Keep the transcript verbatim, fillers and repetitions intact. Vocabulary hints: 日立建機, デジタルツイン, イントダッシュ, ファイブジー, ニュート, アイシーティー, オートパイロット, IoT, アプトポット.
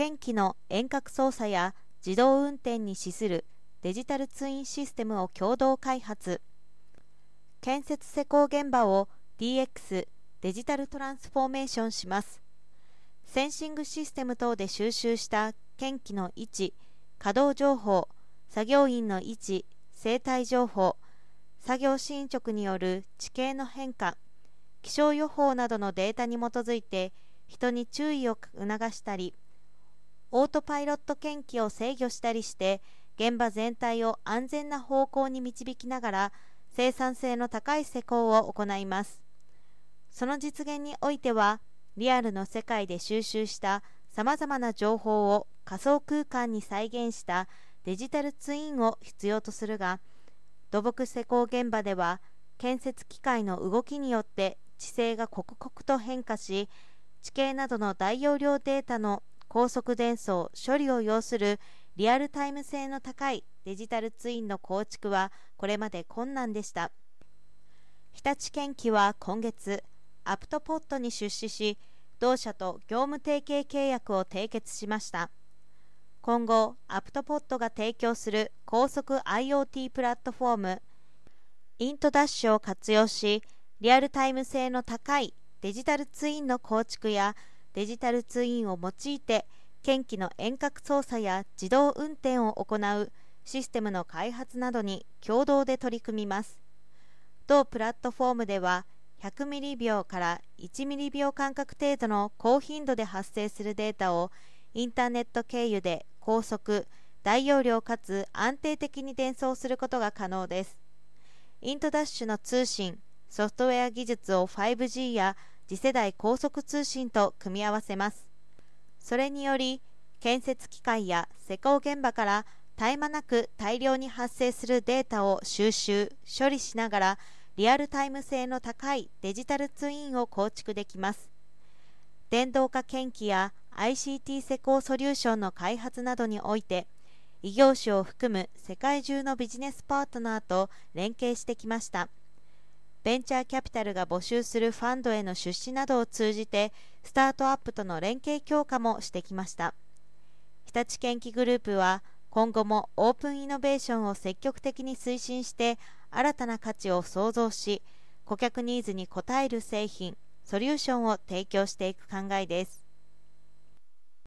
県機の遠隔操作や自動運転に資するデジタルツインシステムを共同開発。建設施工現場を ディーエックス デジタルトランスフォーメーションします。センシングシステム等で収集した検機の位置、稼働情報、作業員の位置、生態情報、作業進捗による地形の変化、気象予報などのデータに基づいて人に注意を促したり、オートパイロット検機を制御したりして現場全体を安全な方向に導きながら生産性の高い施工を行います。その実現においては、リアルの世界で収集したさまざまな情報を仮想空間に再現したデジタルツインを必要とするが、土木施工現場では建設機械の動きによって地勢が刻々と変化し、地形などの大容量データの高速伝送・処理を要するリアルタイム性の高いデジタルツインの構築はこれまで困難でした。日立建機は今月、アプトポットに出資し、同社と業務提携契約を締結しました。今後、アプトポットが提供する高速 IoT プラットフォーム、イントダッシュを活用し、リアルタイム性の高いデジタルツインの構築やデジタルツインを用いて、検機の遠隔操作や自動運転を行うシステムの開発などに共同で取り組みます。同プラットフォームでは、ひゃくミリびょうからいちミリびょう間隔程度の高頻度で発生するデータをインターネット経由で高速、大容量かつ安定的に伝送することが可能です。イントダッシュの通信、ソフトウェア技術を ファイブジー や次世代高速通信と組み合わせます。それにより、建設機械や施工現場から絶え間なく大量に発生するデータを収集・処理しながら、リアルタイム性の高いデジタルツインを構築できます。電動化検機や アイシーティー 施工ソリューションの開発などにおいて、異業種を含む世界中のビジネスパートナーと連携してきました。ベンチャーキャピタルが募集するファンドへの出資などを通じて、スタートアップとの連携強化もしてきました。日立建機グループは、今後もオープンイノベーションを積極的に推進して、新たな価値を創造し、顧客ニーズに応える製品・ソリューションを提供していく考えです。